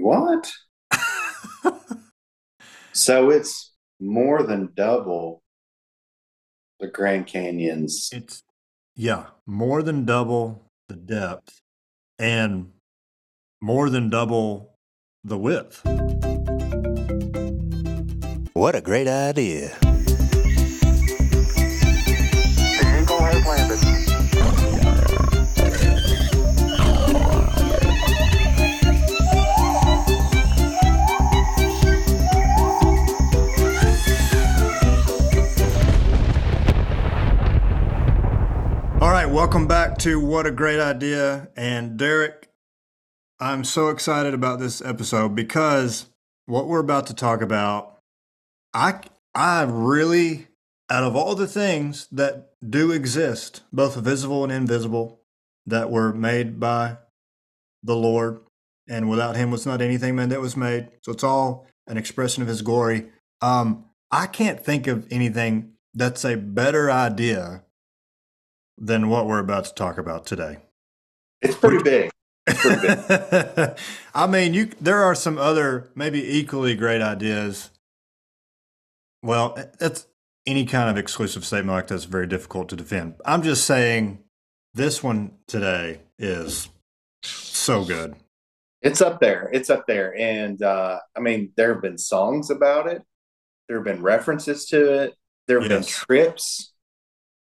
What? So it's more than double the Grand Canyon's. It's, yeah, more than double the depth and more than double the width. What a great idea. The Eagle has landed. All right, welcome back to What a Great Idea. And Derek, I'm so excited about this episode because what we're about to talk about, I really, out of all the things that do exist, both visible and invisible, that were made by the Lord, and without him was not anything that was made. So it's all an expression of his glory. I can't think of anything that's a better idea than what we're about to talk about today. It's pretty big. It's pretty big. I mean, there are some other maybe equally great ideas. Well, that's any kind of exclusive statement like that's very difficult to defend. I'm just saying this one today is so good. It's up there. It's up there. And I mean, there have been songs about it. There have been references to it. There have been trips.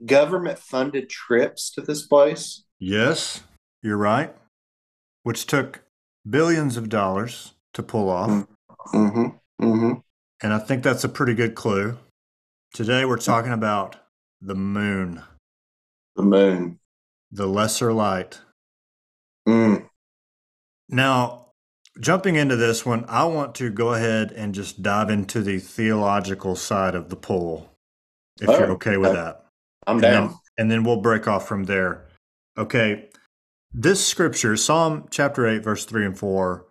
Government-funded trips to this place. Yes, you're right. Which took billions of dollars to pull off. Mm-hmm. Mm-hmm. And I think that's a pretty good clue. Today we're talking about the moon. The moon. The lesser light. Mm. Now, jumping into this one, I want to go ahead and just dive into the theological side of the poll, if you're okay with that. I'm down. And then we'll break off from there. Okay. This scripture, Psalm chapter 8, verse 3 and 4,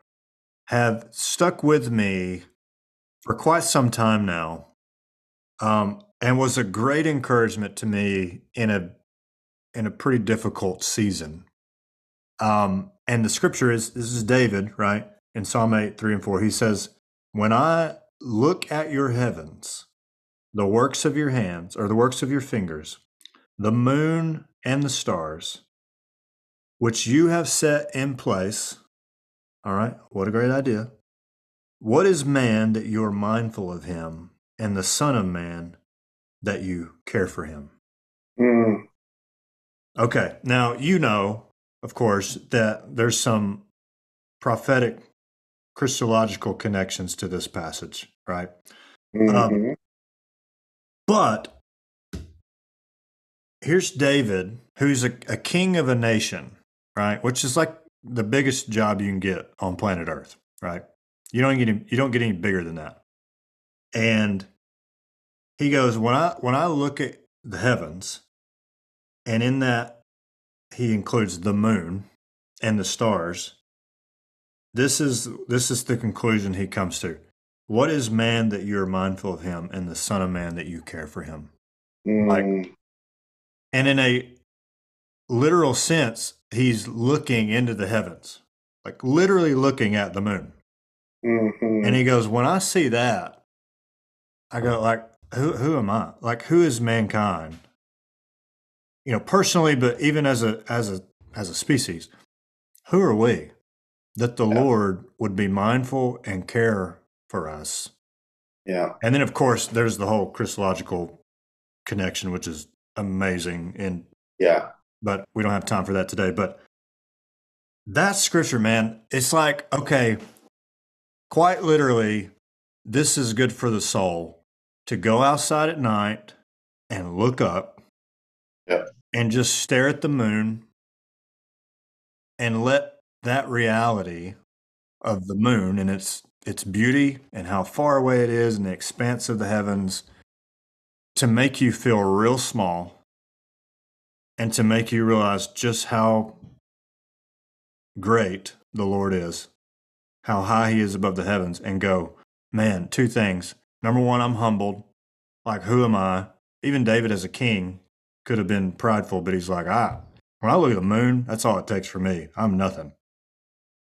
have stuck with me for quite some time now, and was a great encouragement to me in a pretty difficult season. And the scripture is, this is David, right? In Psalm 8, 3 and 4, he says, "When I look at your heavens, the works of your hands, or the works of your fingers, the moon and the stars, which you have set in place." All right, what a great idea. "What is man that you are mindful of him, and the son of man that you care for him?" Mm. Okay, now you know, of course, that there's some prophetic Christological connections to this passage, right? Mm-hmm. But here's David, who's a king of a nation, right? Which is like the biggest job you can get on planet Earth, right? You don't get any bigger than that. And he goes, when I look at the heavens, and in that he includes the moon and the stars, this is the conclusion he comes to. What is man that you are mindful of him, and the son of man that you care for him? Mm. Like, and in a literal sense, he's looking into the heavens, like literally looking at the moon. Mm-hmm. And he goes, when I see that, I go, like, who am I? Like, who is mankind? You know, personally, but even as a species, who are we that the Lord would be mindful and care for us? Yeah. And then, of course, there's the whole Christological connection, which is amazing. And but we don't have time for that today. But that scripture, man, it's like, okay, quite literally, this is good for the soul to go outside at night and look up and just stare at the moon and let that reality of the moon and its beauty and how far away it is and the expanse of the heavens to make you feel real small and to make you realize just how great the Lord is, how high he is above the heavens, and go, man, two things. Number one, I'm humbled. Like, who am I? Even David as a king could have been prideful, but he's like, when I look at the moon, that's all it takes for me. I'm nothing.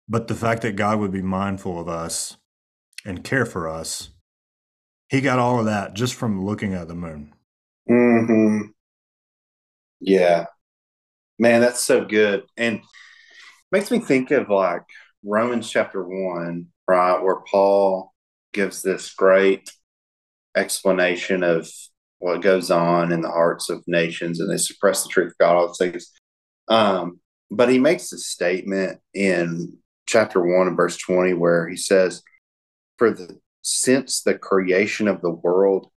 But the fact that God would be mindful of us and care for us, he got all of that just from looking at the moon. Mm-hmm. Yeah. Man, that's so good. And makes me think of like Romans chapter 1, right, where Paul gives this great explanation of what goes on in the hearts of nations, and they suppress the truth of God, all those things. But he makes a statement in chapter 1 and verse 20 where he says, since the creation of the world,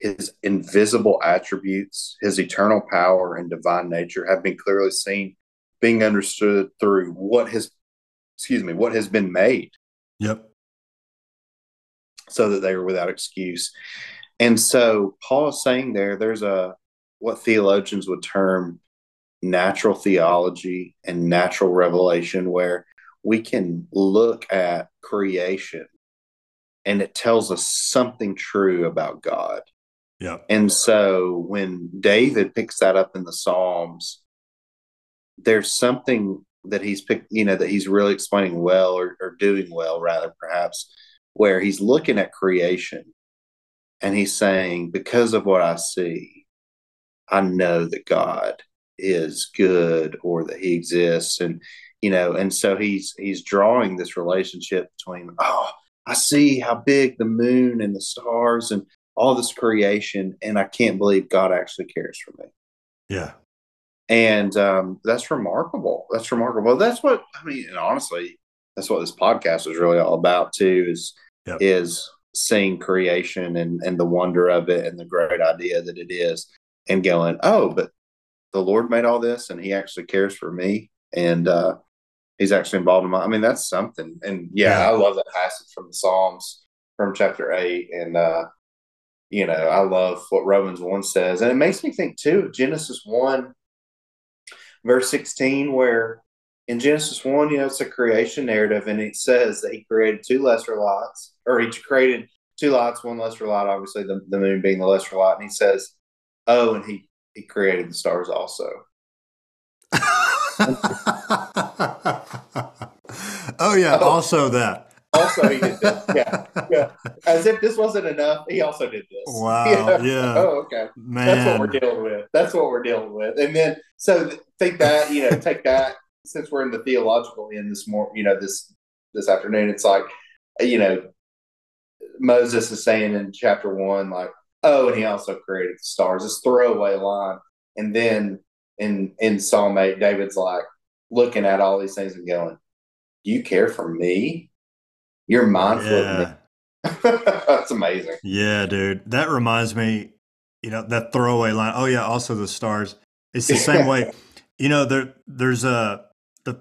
his invisible attributes, his eternal power and divine nature have been clearly seen, being understood through what has been made. Yep. So that they were without excuse. And so Paul is saying there's what theologians would term natural theology and natural revelation, where we can look at creation and it tells us something true about God. Yeah. And so when David picks that up in the Psalms, there's something that he's picked, that he's really explaining well, or doing well rather, perhaps, where he's looking at creation and he's saying, because of what I see, I know that God is good, or that he exists. And, and so he's drawing this relationship between, I see how big the moon and the stars and all this creation, and I can't believe God actually cares for me. Yeah. And that's remarkable. That's remarkable. That's what, and honestly, that's what this podcast is really all about too, is seeing creation and the wonder of it and the great idea that it is, and going, but the Lord made all this and he actually cares for me. And he's actually involved in my, that's something. And yeah. I love that passage from the Psalms from chapter 8. And, I love what Romans 1 says. And it makes me think too, Genesis 1, verse 16, where in Genesis 1, it's a creation narrative, and it says that he created two lights, one lesser light, obviously the moon being the lesser light. And he says, and he created the stars also. Also that. Also he did this. Yeah. As if this wasn't enough, he also did this. Wow. Yeah. Oh, okay. Man. That's what we're dealing with. And then, so think that, take that, since we're in the theological end this morning, this afternoon, it's like, Moses is saying in chapter 1, like, and he also created the stars, this throwaway line. And then in Psalm 8, David's like looking at all these things and going, do you care for me? You're mindful of me. That's amazing. Yeah, dude. That reminds me, that throwaway line. Oh, yeah, also the stars. It's the same way. There's the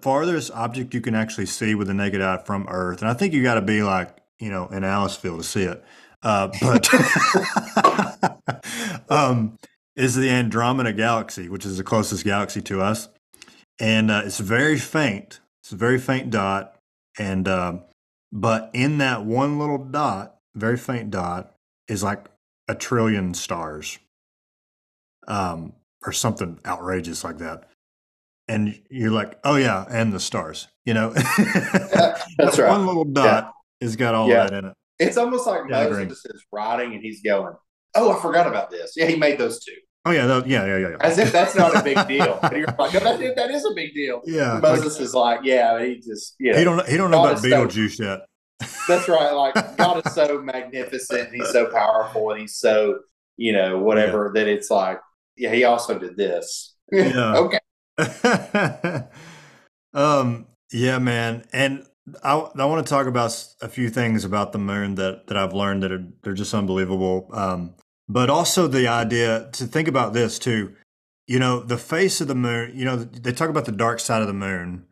farthest object you can actually see with the naked eye from Earth. And I think you got to be like, in Aliceville to see it. Is the Andromeda Galaxy, which is the closest galaxy to us. And it's very faint. It's a very faint dot. And but in that one little dot, very faint dot, is like 1 trillion stars, or something outrageous like that. And you're like, oh yeah, and the stars, that's right. One little dot has got all that in it. It's almost like Moses is writing and he's going, I forgot about this. Yeah, he made those two. Oh yeah, yeah. As if that's not a big deal. And you're like, that is a big deal. Yeah, Moses is like, he just, he don't know about Beetlejuice yet. That's right. Like God is so magnificent, and he's so powerful, and he's so, that it's like, he also did this. Yeah. Okay. Yeah, man, and I want to talk about a few things about the moon that I've learned that they're just unbelievable. But also the idea to think about this too, the face of the moon, they talk about the dark side of the moon.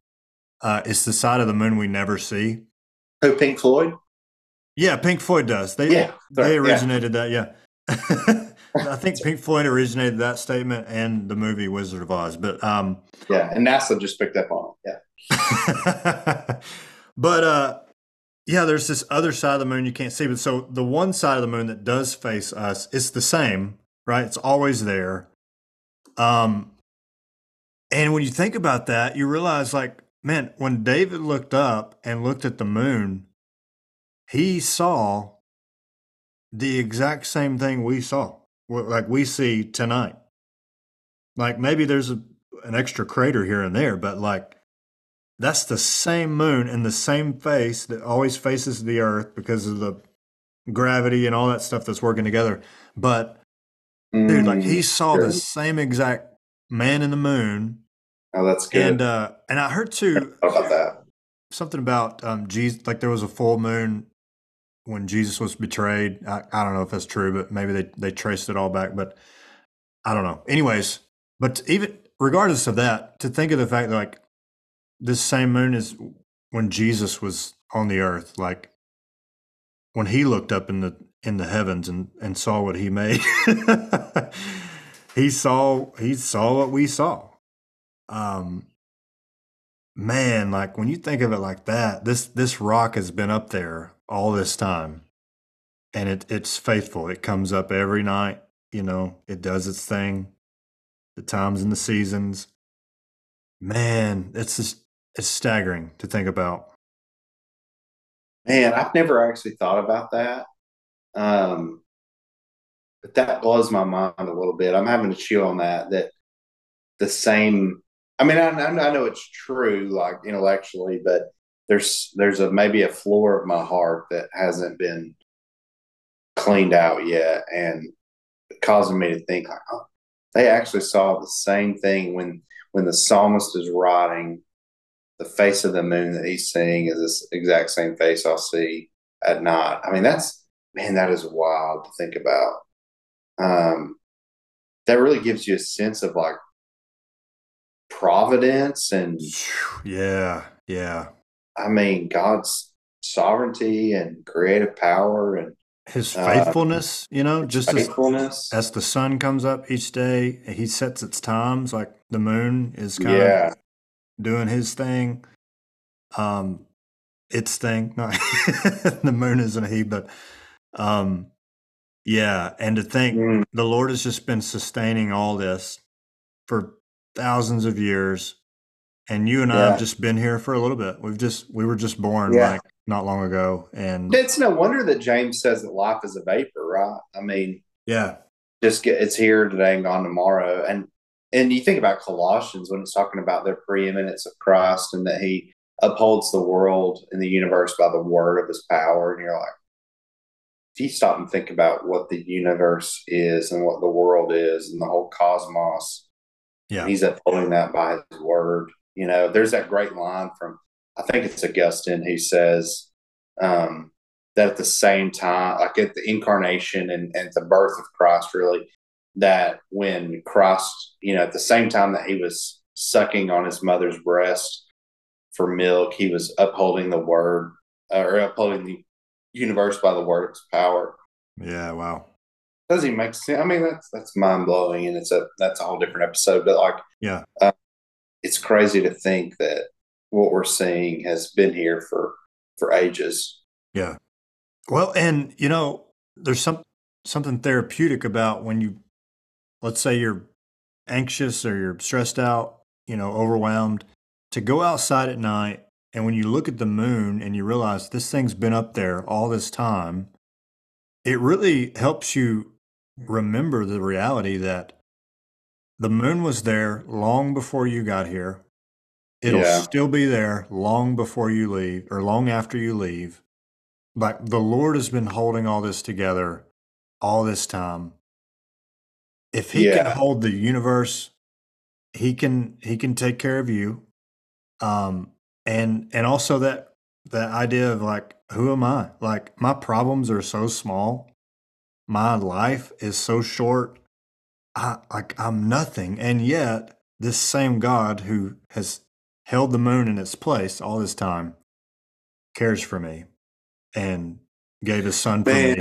It's the side of the moon we never see. Oh, Pink Floyd? Yeah, Pink Floyd does. They originated that, I think Pink Floyd originated that statement and the movie Wizard of Oz. But and NASA just picked up on it. Yeah. But there's this other side of the moon you can't see. But so the one side of the moon that does face us, it's the same, right? It's always there. And when you think about that, you realize, like, Man, when David looked up and looked at the moon, he saw the exact same thing we saw, like we see tonight. Like maybe there's an extra crater here and there, but like that's the same moon in the same face that always faces the Earth because of the gravity and all that stuff that's working together. But dude, like he saw the same exact man in the moon. Oh, that's good. And I heard too about that something about Jesus. Like there was a full moon when Jesus was betrayed. I don't know if that's true, but maybe they traced it all back. But I don't know. Anyways, but even regardless of that, to think of the fact that like this same moon is when Jesus was on the earth, like when he looked up in the heavens and saw what he made, he saw what we saw. Man, like when you think of it like that, this rock has been up there all this time, and it's faithful. It comes up every night, you know, it does its thing, the times and the seasons. Man, it's staggering to think about. Man, I've never actually thought about that. But that blows my mind a little bit. I'm having to chew on that the same. I mean, I know it's true, like intellectually, but there's maybe a floor of my heart that hasn't been cleaned out yet, and causing me to think, like, oh, they actually saw the same thing when the psalmist is writing. The face of the moon that he's seeing is this exact same face I'll see at night. I mean, that is wild to think about. That really gives you a sense of like providence and yeah. I mean, God's sovereignty and creative power and his faithfulness, just faithfulness. As the sun comes up each day, he sets its times, like the moon is kind of doing his thing, its thing. No, the moon isn't he, but yeah. And to think the Lord has just been sustaining all this for thousands of years, and you and I have just been here for a little bit. We were just born like not long ago, and it's no wonder that James says that life is a vapor, right? I mean, it's here today and gone tomorrow, and you think about Colossians when it's talking about their preeminence of Christ and that he upholds the world and the universe by the word of his power. And you're like, if you stop and think about what the universe is and what the world is and the whole cosmos, he's upholding that by his word. You know, there's that great line from, I think it's Augustine, who says that at the same time, like at the incarnation and the birth of Christ, really, that when Christ, at the same time that he was sucking on his mother's breast for milk, he was upholding the word, or upholding the universe by the word of his power. Yeah, wow. Doesn't even make sense. I mean, that's mind blowing, and that's a whole different episode. But like, it's crazy to think that what we're seeing has been here for ages. Yeah. Well, and there's something therapeutic about when you. Let's say you're anxious or you're stressed out, overwhelmed, to go outside at night. And when you look at the moon and you realize this thing's been up there all this time, it really helps you remember the reality that the moon was there long before you got here. It'll still be there long before you leave or long after you leave. Like the Lord has been holding all this together all this time. If he can hold the universe, he can take care of you. And also that idea of like, who am I? Like my problems are so small. My life is so short. I'm nothing. And yet this same God who has held the moon in its place all this time cares for me and gave his son for me.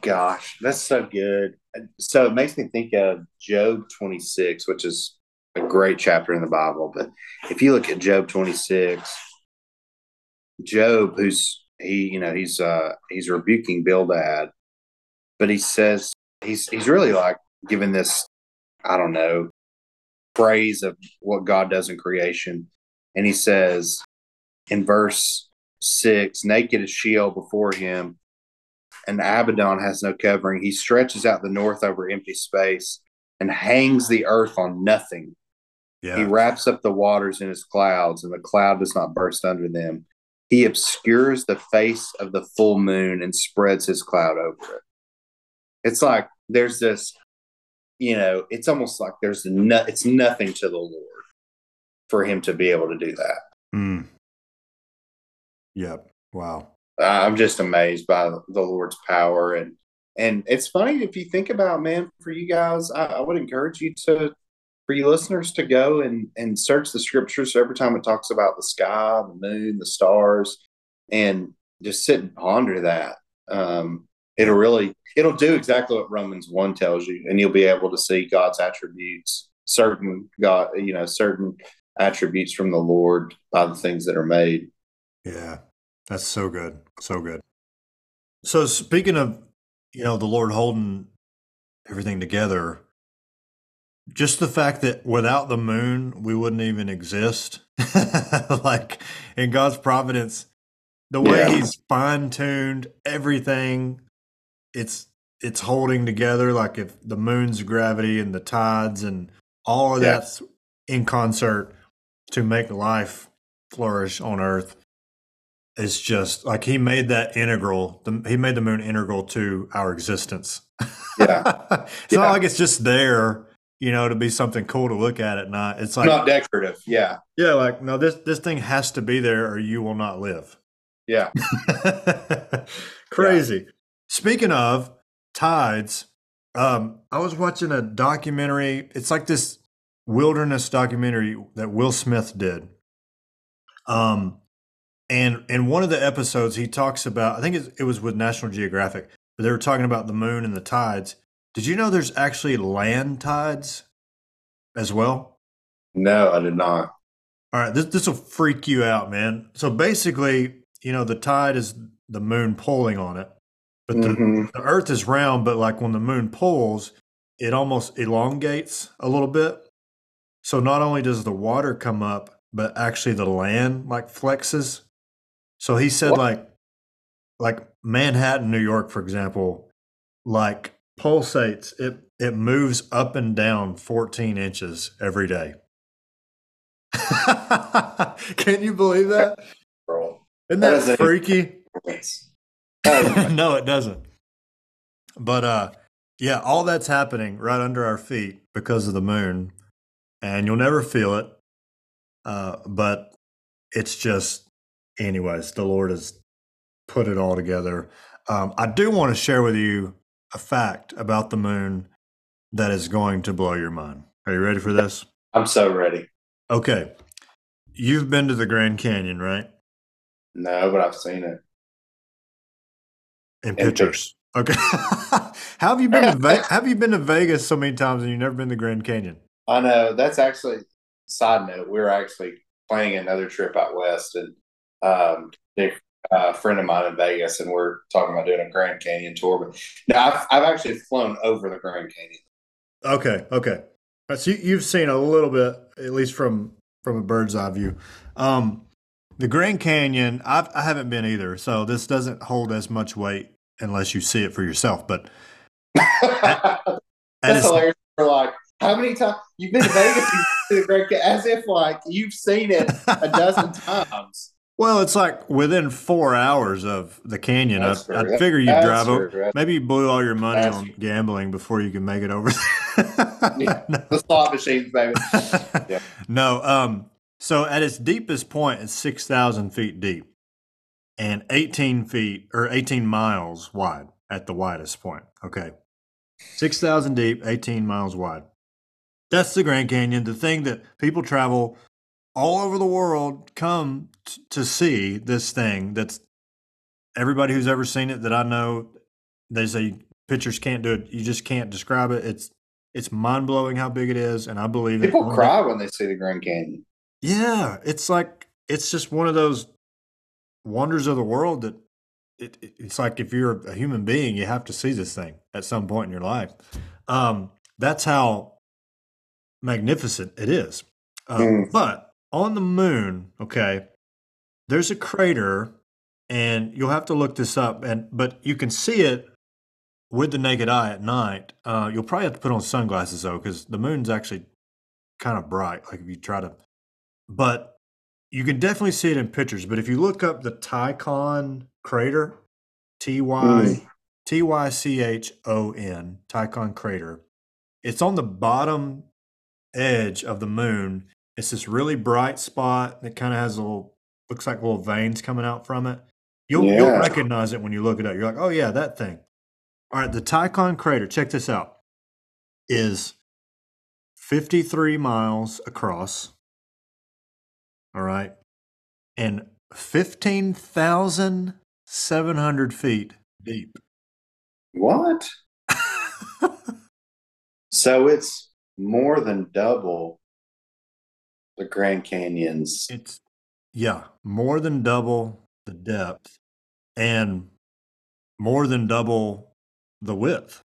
Gosh, that's so good. So it makes me think of Job 26, which is a great chapter in the Bible. But if you look at Job 26, Job, he's rebuking Bildad, but he says he's really like giving this, I don't know, praise of what God does in creation. And he says in verse 6, naked is Sheol before him, and Abaddon has no covering. He stretches out the north over empty space and hangs the earth on nothing. Yeah. He wraps up the waters in his clouds, and the cloud does not burst under them. He obscures the face of the full moon and spreads his cloud over it. It's like there's this, you know, it's almost like there's it's nothing to the Lord for him to be able to do that. Mm. Yep. Wow. I'm just amazed by the Lord's power. And it's funny if you think about, man, for you guys, I would encourage you to, for you listeners, to go and search the scriptures. So every time it talks about the sky, the moon, the stars, and just sit and ponder that. It'll do exactly what Romans 1 tells you, and you'll be able to see God's attributes, certain attributes from the Lord by the things that are made. Yeah, that's so good. So good. So speaking of, you know, the Lord holding everything together, just the fact that without the moon, we wouldn't even exist. Like in God's providence, the way He's fine-tuned everything, it's holding together. Like if the moon's gravity and the tides and all of that's in concert to make life flourish on Earth. It's just like He made that integral. He made the moon integral to our existence. Yeah. It's not like it's just there, you know, to be something cool to look at at night. It's like not decorative. Yeah. Yeah. Like, no, this thing has to be there or you will not live. Yeah. Crazy. Yeah. Speaking of tides, I was watching a documentary. It's like this wilderness documentary that Will Smith did. And in one of the episodes, he talks about, I think it was with National Geographic, but they were talking about the moon and the tides. Did you know there's actually land tides as well? No, I did not. All right, this will freak you out, man. So basically, you know, the tide is the moon pulling on it, but the Earth is round. But like when the moon pulls, it almost elongates a little bit. So not only does the water come up, but actually the land like flexes. So he said, like Manhattan, New York, for example, like pulsates. It moves up and down 14 inches every day. Can you believe that? Isn't that freaky? No, it doesn't. But yeah, all that's happening right under our feet because of the moon, and you'll never feel it. But it's just. Anyways, the Lord has put it all together. I do want to share with you a fact about the moon that is going to blow your mind. Are you ready for this? I'm so ready. Okay. You've been to the Grand Canyon, right? No, but I've seen it. In pictures. Okay. Have you been to Vegas so many times and you've never been to the Grand Canyon? I know. That's actually, side note, we were actually planning another trip out west, and a friend of mine in Vegas, and we're talking about doing a Grand Canyon tour. But now I've actually flown over the Grand Canyon. Okay. So you've seen a little bit, at least from a bird's eye view. The Grand Canyon, I haven't been either, so this doesn't hold as much weight unless you see it for yourself. But that's hilarious. We're like, how many times you've been to Vegas? To the Grand Canyon, as if like you've seen it a dozen times. Well, it's like within 4 hours of the canyon. I figure you'd drive over. Right. Maybe you blew all your money on gambling before you could make it over. Yeah, the slot machines, baby. Yeah. No. So at its deepest point, it's 6,000 feet deep and 18 miles wide at the widest point. Okay. 6,000 deep, 18 miles wide. That's the Grand Canyon, the thing that people travel all over the world come to see. This thing that's everybody who's ever seen it that I know, they say pictures can't do it. You just can't describe it. It's mind blowing how big it is. And I believe people cry when they see the Grand Canyon. Yeah. It's like, it's just one of those wonders of the world that it's like, if you're a human being, you have to see this thing at some point in your life. That's how magnificent it is. But on the moon, okay, there's a crater, and you'll have to look this up, but you can see it with the naked eye at night. You'll probably have to put on sunglasses, though, because the moon's actually kind of bright, like if you try to. But you can definitely see it in pictures. But if you look up the Tycho Crater, Tychon, Tycho Crater, it's on the bottom edge of the moon. It's this really bright spot that kind of has a little, looks like little veins coming out from it. You'll recognize it when you look it up. You're like, oh, yeah, that thing. All right, the Tycho Crater, check this out, is 53 miles across, all right, and 15,700 feet deep. What? So it's more than double the Grand Canyon's. Yeah, more than double the depth and more than double the width.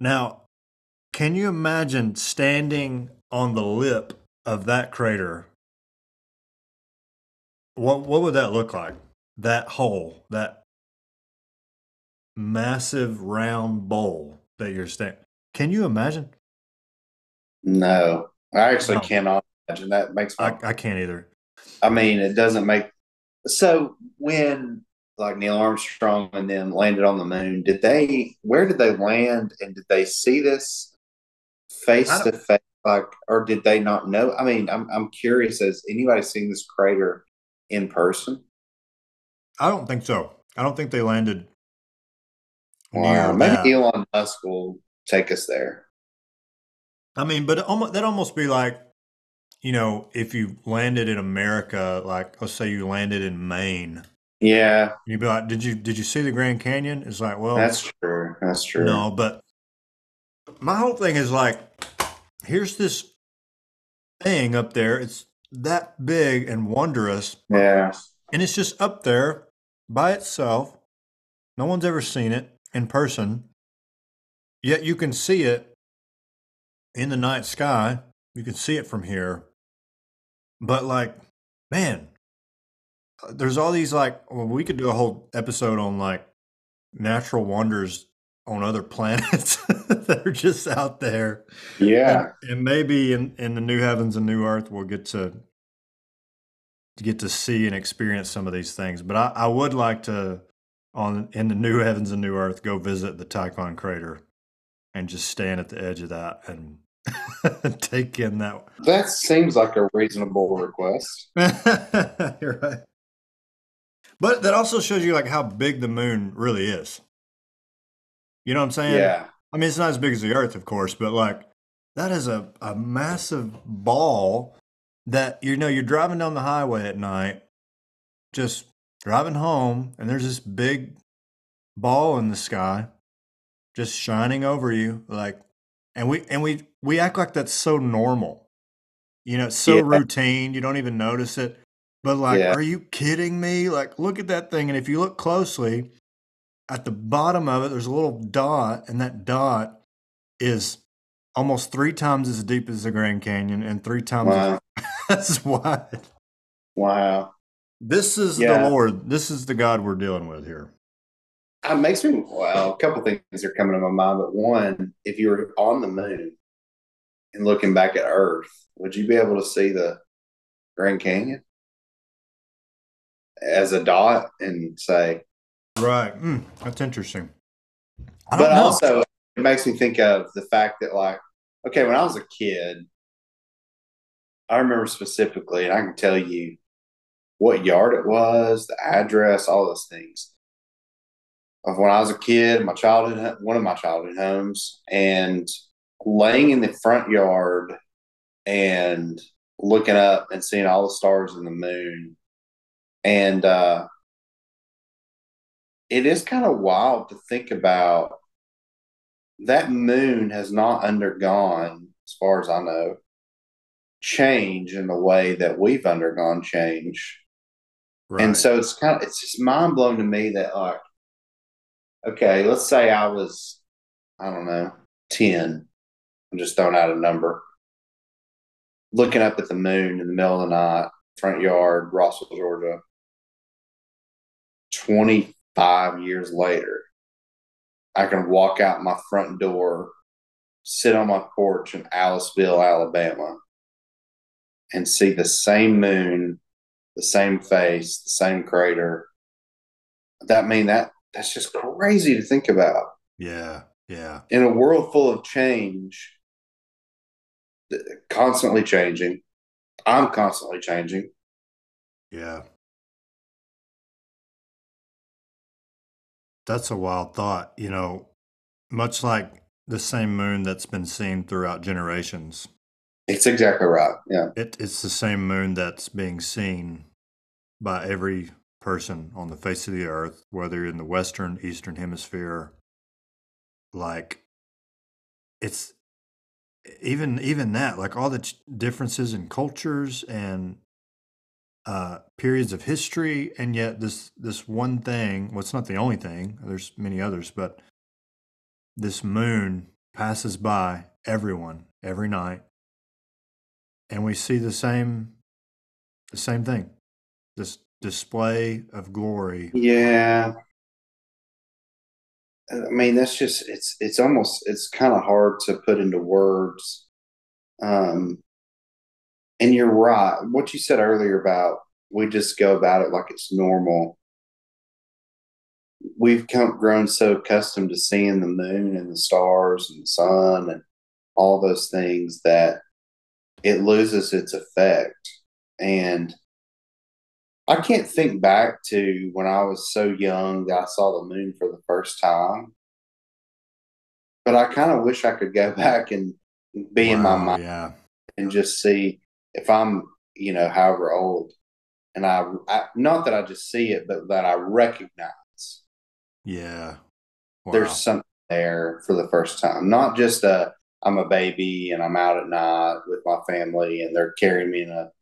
Now, can you imagine standing on the lip of that crater? What would that look like? That hole, that massive round bowl that you're standing. Can you imagine? No, I actually cannot imagine. That makes me... I can't either. I mean, it doesn't make... So when, like, Neil Armstrong and them landed on the moon, where did they land, and did they see this face to face, like, or did they not know? I mean, I'm curious, has anybody seen this crater in person? I don't think so. I don't think they landed. Wow. Maybe Elon Musk will take us there. I mean, but that'd almost be like, you know, if you landed in America, like, let's say you landed in Maine. Yeah. You'd be like, did you see the Grand Canyon? It's like, well, that's true. That's true. No, but my whole thing is like, here's this thing up there. It's that big and wondrous. Yeah. And it's just up there by itself. No one's ever seen it in person. Yet you can see it in the night sky. You can see it from here. But, like, man, there's all these, like, well, we could do a whole episode on, like, natural wonders on other planets that are just out there. Yeah. And maybe in the new heavens and new earth, we'll get to see and experience some of these things. But I would like to, in the new heavens and new earth, go visit the Tycho Crater and just stand at the edge of that and take in that. That seems like a reasonable request. You're right. But that also shows you, like, how big the moon really is. You know what I'm saying? Yeah. I mean, it's not as big as the earth, of course, but, like, that is a massive ball that, you know, you're driving down the highway at night, just driving home, and there's this big ball in the sky just shining over you, like, and we act like that's so normal. You know, it's so routine, you don't even notice it. But, like, are you kidding me? Like, look at that thing. And if you look closely, at the bottom of it, there's a little dot, and that dot is almost 3 times as deep as the Grand Canyon and 3 times as wide. Wow. This is the Lord. This is the God we're dealing with here. It makes me, a couple things are coming to my mind. But one, if you were on the moon and looking back at Earth, would you be able to see the Grand Canyon as a dot and say... Right. That's interesting. I don't know. Also, it makes me think of the fact that, like, okay, when I was a kid, I remember specifically, and I can tell you what yard it was, the address, all those things. Of when I was a kid, one of my childhood homes, and laying in the front yard and looking up and seeing all the stars and the moon. And it is kind of wild to think about. That moon has not undergone, as far as I know, change in the way that we've undergone change. Right. And so it's just mind blowing to me that, like, okay, let's say I was, I don't know, 10. I'm just throwing out a number. looking up at the moon in the middle of the night, front yard, Russell, Georgia. 25 years later, I can walk out my front door, sit on my porch in Aliceville, Alabama, and see the same moon, the same face, the same crater. That mean that's just crazy to think about. Yeah, yeah. In a world full of change, constantly changing, I'm constantly changing. Yeah. That's a wild thought. You know, much like the same moon that's been seen throughout generations. It's exactly right. Yeah. It's the same moon that's being seen by every person on the face of the earth, whether in the Western, Eastern hemisphere. Like, it's even that, like all the differences in cultures and periods of history, and yet this one thing, well, it's not the only thing, there's many others, but this moon passes by everyone every night, and we see the same thing, this display of glory. Yeah, I mean, that's just, it's almost, it's kind of hard to put into words. And you're right. What you said earlier about we just go about it like it's normal. We've grown so accustomed to seeing the moon and the stars and the sun and all those things that it loses its effect. And I can't think back to when I was so young that I saw the moon for the first time. But I kind of wish I could go back and be in my mind, yeah, and just see. If I'm, you know, however old, and I not that I just see it, but that I recognize, yeah, wow, there's something there for the first time. Not just I'm a baby and I'm out at night with my family and they're carrying me in a,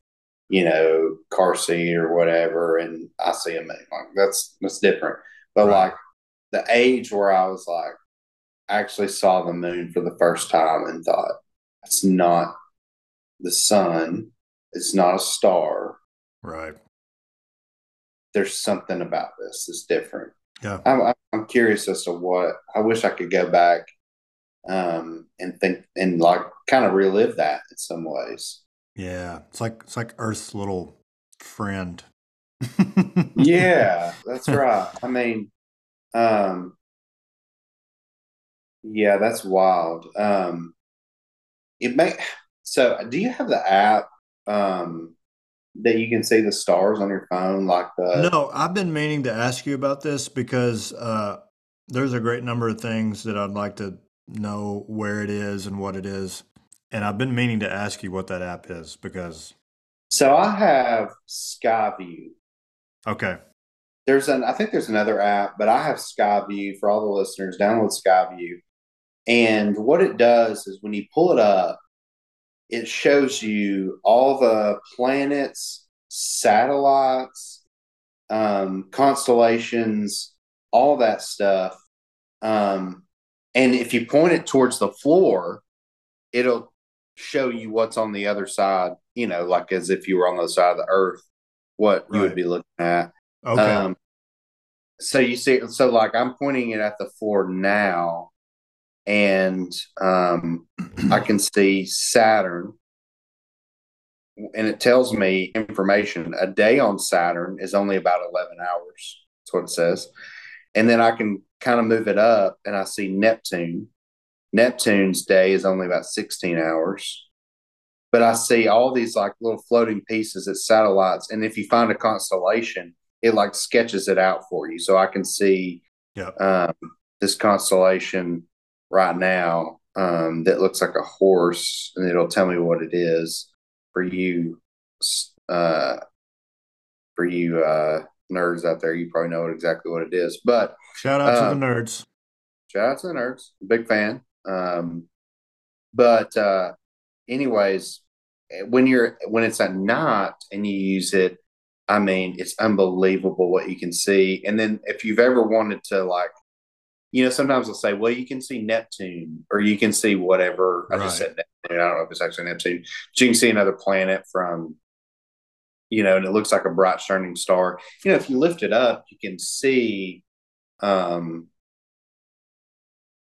you know, car seat or whatever, and I see a moon. Like that's different. But right, like the age where I was like, I actually saw the moon for the first time and thought, that's not the sun, is not a star. Right. There's something about this that's different. Yeah. I'm curious as to what, I wish I could go back and think and like kind of relive that in some ways. Yeah. It's like Earth's little friend. Yeah, that's right. I mean, yeah, that's wild. So do you have the app that you can see the stars on your phone? No, I've been meaning to ask you about this because there's a great number of things that I'd like to know where it is and what it is. And I've been meaning to ask you what that app is because. So I have SkyView. Okay. I think there's another app, but I have SkyView. For all the listeners, download SkyView. And what it does is when you pull it up, it shows you all the planets, satellites, constellations, all that stuff. And if you point it towards the floor, it'll show you what's on the other side, you know, like as if you were on the side of the earth, what right, you would be looking at. Okay. So you see, so like I'm pointing it at the floor now. And I can see Saturn, and it tells me information. A day on Saturn is only about 11 hours. That's what it says. And then I can kind of move it up, and I see Neptune. Neptune's day is only about 16 hours. But I see all these like little floating pieces at satellites. And if you find a constellation, it like sketches it out for you. So I can see this constellation right now that looks like a horse, and it'll tell me what it is for you nerds out there. You probably know exactly what it is, but shout out to the nerds, big fan. But anyways, when it's at night and you use it, I mean, it's unbelievable what you can see. And then if you've ever wanted to like you know, sometimes they'll say, well, you can see Neptune, or you can see whatever. I just said Neptune. I don't know if it's actually Neptune, but you can see another planet from, you know, and it looks like a bright shining star. You know, if you lift it up, you can see, you know,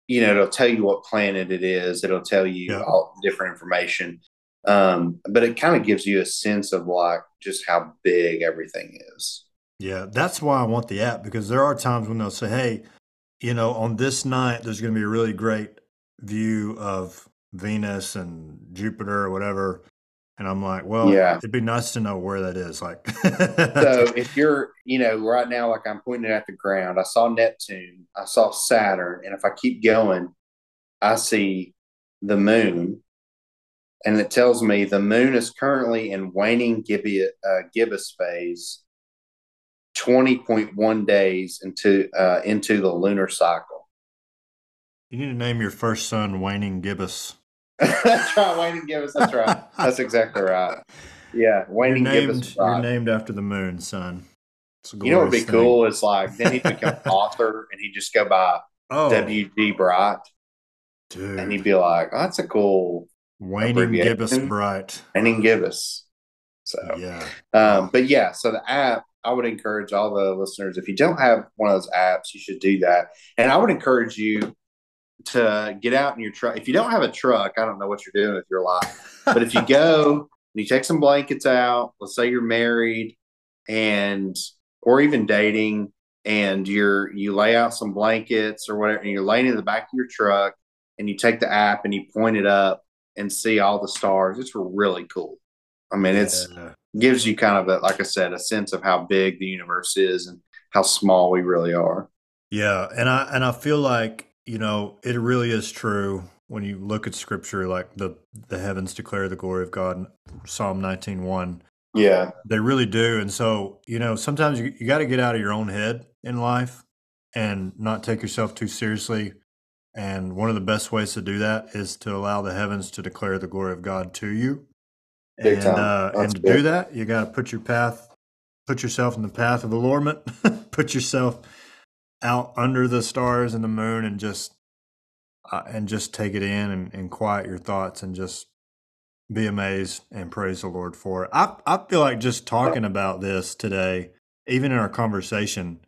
it'll tell you what planet it is. It'll tell you all different information. But it kind of gives you a sense of like just how big everything is. Yeah. That's why I want the app, because there are times when they'll say, hey, you know, on this night, there's going to be a really great view of Venus and Jupiter or whatever. And I'm like, well, it'd be nice to know where that is. Like, so if you're, you know, right now, like I'm pointing at the ground, I saw Neptune, I saw Saturn. And if I keep going, I see the moon. And it tells me the moon is currently in waning gibbous phase, 20.1 days into the lunar cycle. You need to name your first son waning gibbous. That's right, waning gibbous. That's right. That's exactly right. Yeah, waning gibbous. You're named after the moon, son. You know what would be cool is like then he'd become author and he'd just go by W.G. Bright, dude, and he'd be like, oh, "That's a cool." Waning Gibbous Bright. Waning Gibbous. So, but yeah, so the app, I would encourage all the listeners, if you don't have one of those apps, you should do that. And I would encourage you to get out in your truck. If you don't have a truck, I don't know what you're doing with your life. But if you go and you take some blankets out, let's say you're married and, or even dating, and you lay out some blankets or whatever, and you're laying in the back of your truck and you take the app and you point it up and see all the stars. It's really cool. I mean, it's gives you kind of a, like I said, a sense of how big the universe is and how small we really are. Yeah. And I feel like, you know, it really is true when you look at scripture, like the heavens declare the glory of God in Psalm 19:1. Yeah, they really do. And so, you know, sometimes you got to get out of your own head in life and not take yourself too seriously. And one of the best ways to do that is to allow the heavens to declare the glory of God to you. And to do that, you got to put yourself in the path of allurement, put yourself out under the stars and the moon, and just take it in and quiet your thoughts and just be amazed and praise the Lord for it. I feel like just talking about this today, even in our conversation,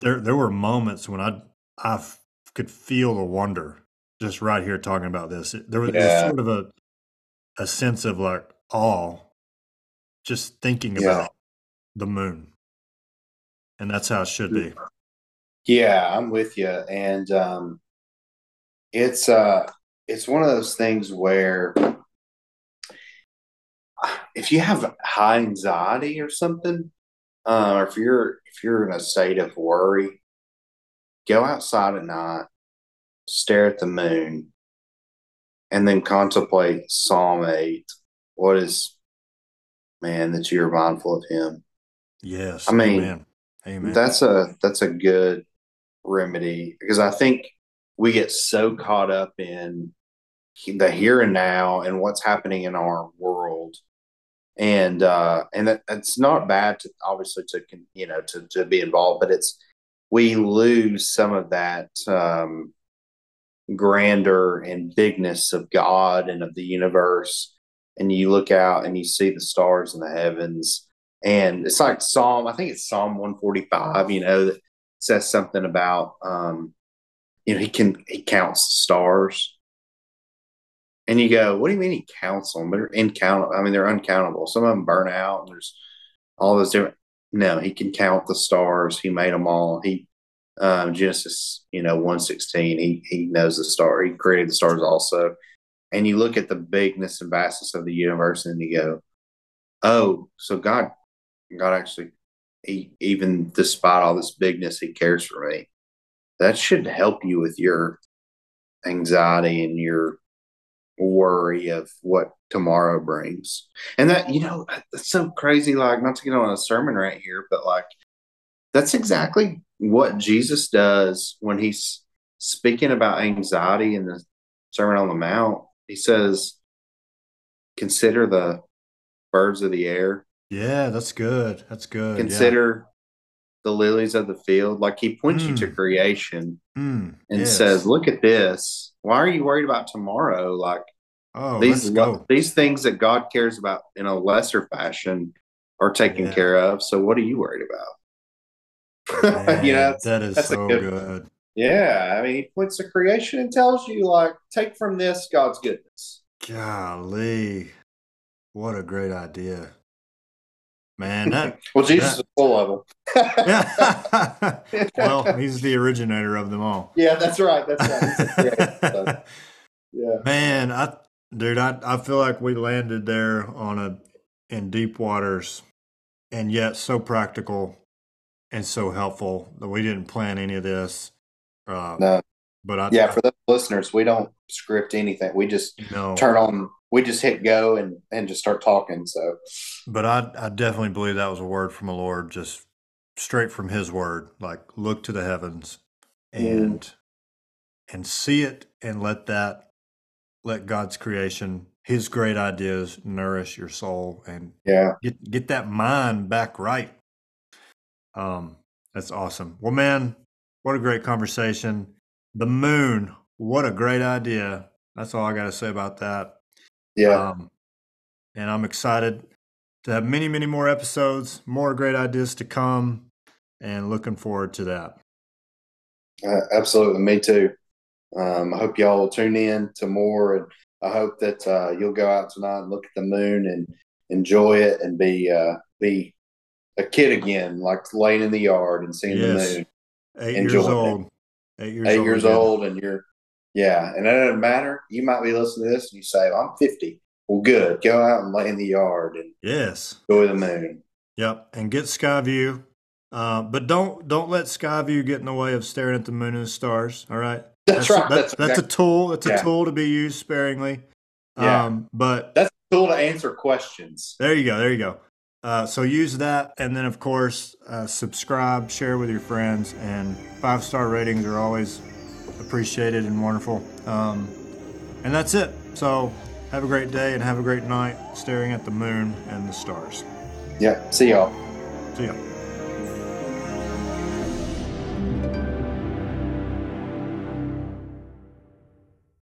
there were moments when I've could feel the wonder just right here talking about this. There was sort of a sense of like awe just thinking about the moon, and that's how it should be. Yeah, I'm with you. And it's one of those things where if you have high anxiety or something, or if you're in a state of worry, go outside at night, stare at the moon, and then contemplate Psalm 8. What is man that you are mindful of him? Yes. I mean, amen. That's a good remedy, because I think we get so caught up in the here and now and what's happening in our world. And it's not bad to obviously to be involved, but we lose some of that grandeur and bigness of God and of the universe. And you look out and you see the stars in the heavens. And it's like Psalm 145, you know, that says something about, you know, he counts the stars. And you go, what do you mean he counts them? But they're uncountable. Some of them burn out and there's all those different. No, he can count the stars. He made them all. He, Genesis, 1:16, he knows the star. He created the stars also. And you look at the bigness and vastness of the universe and you go, oh, so God actually, even despite all this bigness, he cares for me. That should help you with your anxiety and your worry of what tomorrow brings. And that, you know, that's so crazy, like, not to get on a sermon right here, but like that's exactly what Jesus does when he's speaking about anxiety in the Sermon on the Mount. He says, consider the birds of the air. Yeah, that's good. Consider the lilies of the field. Like, he points you to creation and says, look at this. Why are you worried about tomorrow? Like, these things that God cares about in a lesser fashion are taken care of. So what are you worried about? Man, you know, that is so good. Yeah. I mean, he points to creation and tells you, like, take from this God's goodness. Golly. What a great idea. Man, that, well, Jesus is full of them. Well, he's the originator of them all. Yeah, that's right. That's right. So, yeah, man, I feel like we landed there in deep waters, and yet so practical and so helpful that we didn't plan any of this. No, but for the listeners, we don't script anything. We just turn on. We just hit go and just start talking. So, but I definitely believe that was a word from the Lord, just straight from His Word. Like, look to the heavens and see it, and let God's creation, His great ideas, nourish your soul and get that mind back right. That's awesome. Well, man, what a great conversation. The moon, what a great idea. That's all I got to say about that. Yeah. And I'm excited to have many, many more episodes, more great ideas to come, and looking forward to that. Absolutely. Me too. I hope y'all will tune in to more, and I hope that you'll go out tonight and look at the moon and enjoy it and be a kid again, like laying in the yard and seeing the moon. 8 years old. 8 years old, and you're and it doesn't matter. You might be listening to this and you say, I'm 50. Well, good. Go out and lay in the yard and enjoy the moon. Yep. And get SkyView. But don't let SkyView get in the way of staring at the moon and the stars. All right. That's right. That's a tool. It's a tool to be used sparingly. But that's a tool to answer questions. There you go. There you go. So use that. And then, of course, subscribe, share with your friends, and 5-star ratings are always appreciated and wonderful. And that's it. So have a great day and have a great night staring at the moon and the stars. Yeah. See y'all. See y'all.